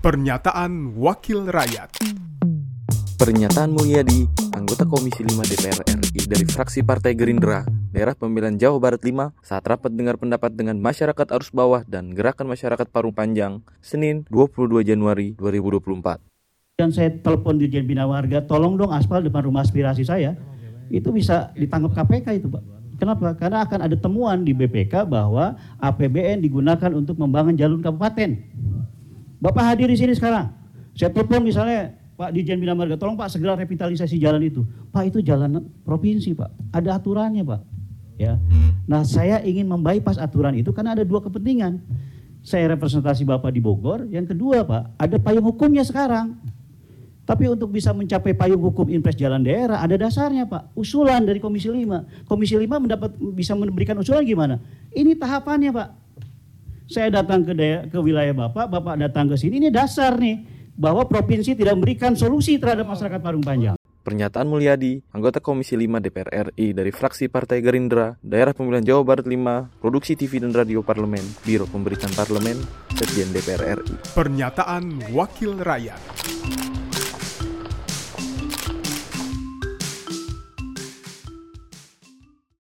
Pernyataan Wakil Rakyat. Pernyataan Mulyadi, anggota Komisi 5 DPR RI dari fraksi Partai Gerindra, daerah pemilihan Jawa Barat V, saat rapat dengar pendapat dengan masyarakat arus bawah dan gerakan masyarakat Parung Panjang, Senin 22 Januari 2024. Dan saya telepon Dirjen Bina Warga, tolong dong aspal depan rumah aspirasi saya. Itu bisa ditangkap KPK itu, Pak. Kenapa? Karena akan ada temuan di BPK bahwa APBN digunakan untuk membangun jalur kabupaten. Bapak hadir di sini sekarang. Saya telepon misalnya Pak Dirjen Bina Marga, tolong Pak segera revitalisasi jalan itu. Pak, itu jalan provinsi, Pak. Ada aturannya, Pak. Ya. Nah, saya ingin membypass aturan itu karena ada dua kepentingan. Saya representasi Bapak di Bogor. Yang kedua, Pak, ada payung hukumnya sekarang. Tapi untuk bisa mencapai payung hukum impres jalan daerah, ada dasarnya, Pak. Usulan dari Komisi 5. Komisi 5 bisa memberikan usulan gimana? Ini tahapannya, Pak. Saya datang ke wilayah Bapak datang ke sini, ini dasar nih, bahwa provinsi tidak memberikan solusi terhadap masyarakat Parung Panjang. Pernyataan Mulyadi, anggota Komisi 5 DPR RI dari fraksi Partai Gerindra, daerah pemilihan Jawa Barat 5, Produksi TV dan Radio Parlemen, Biro Pemberitaan Parlemen, Setjen DPR RI. Pernyataan Wakil Rakyat.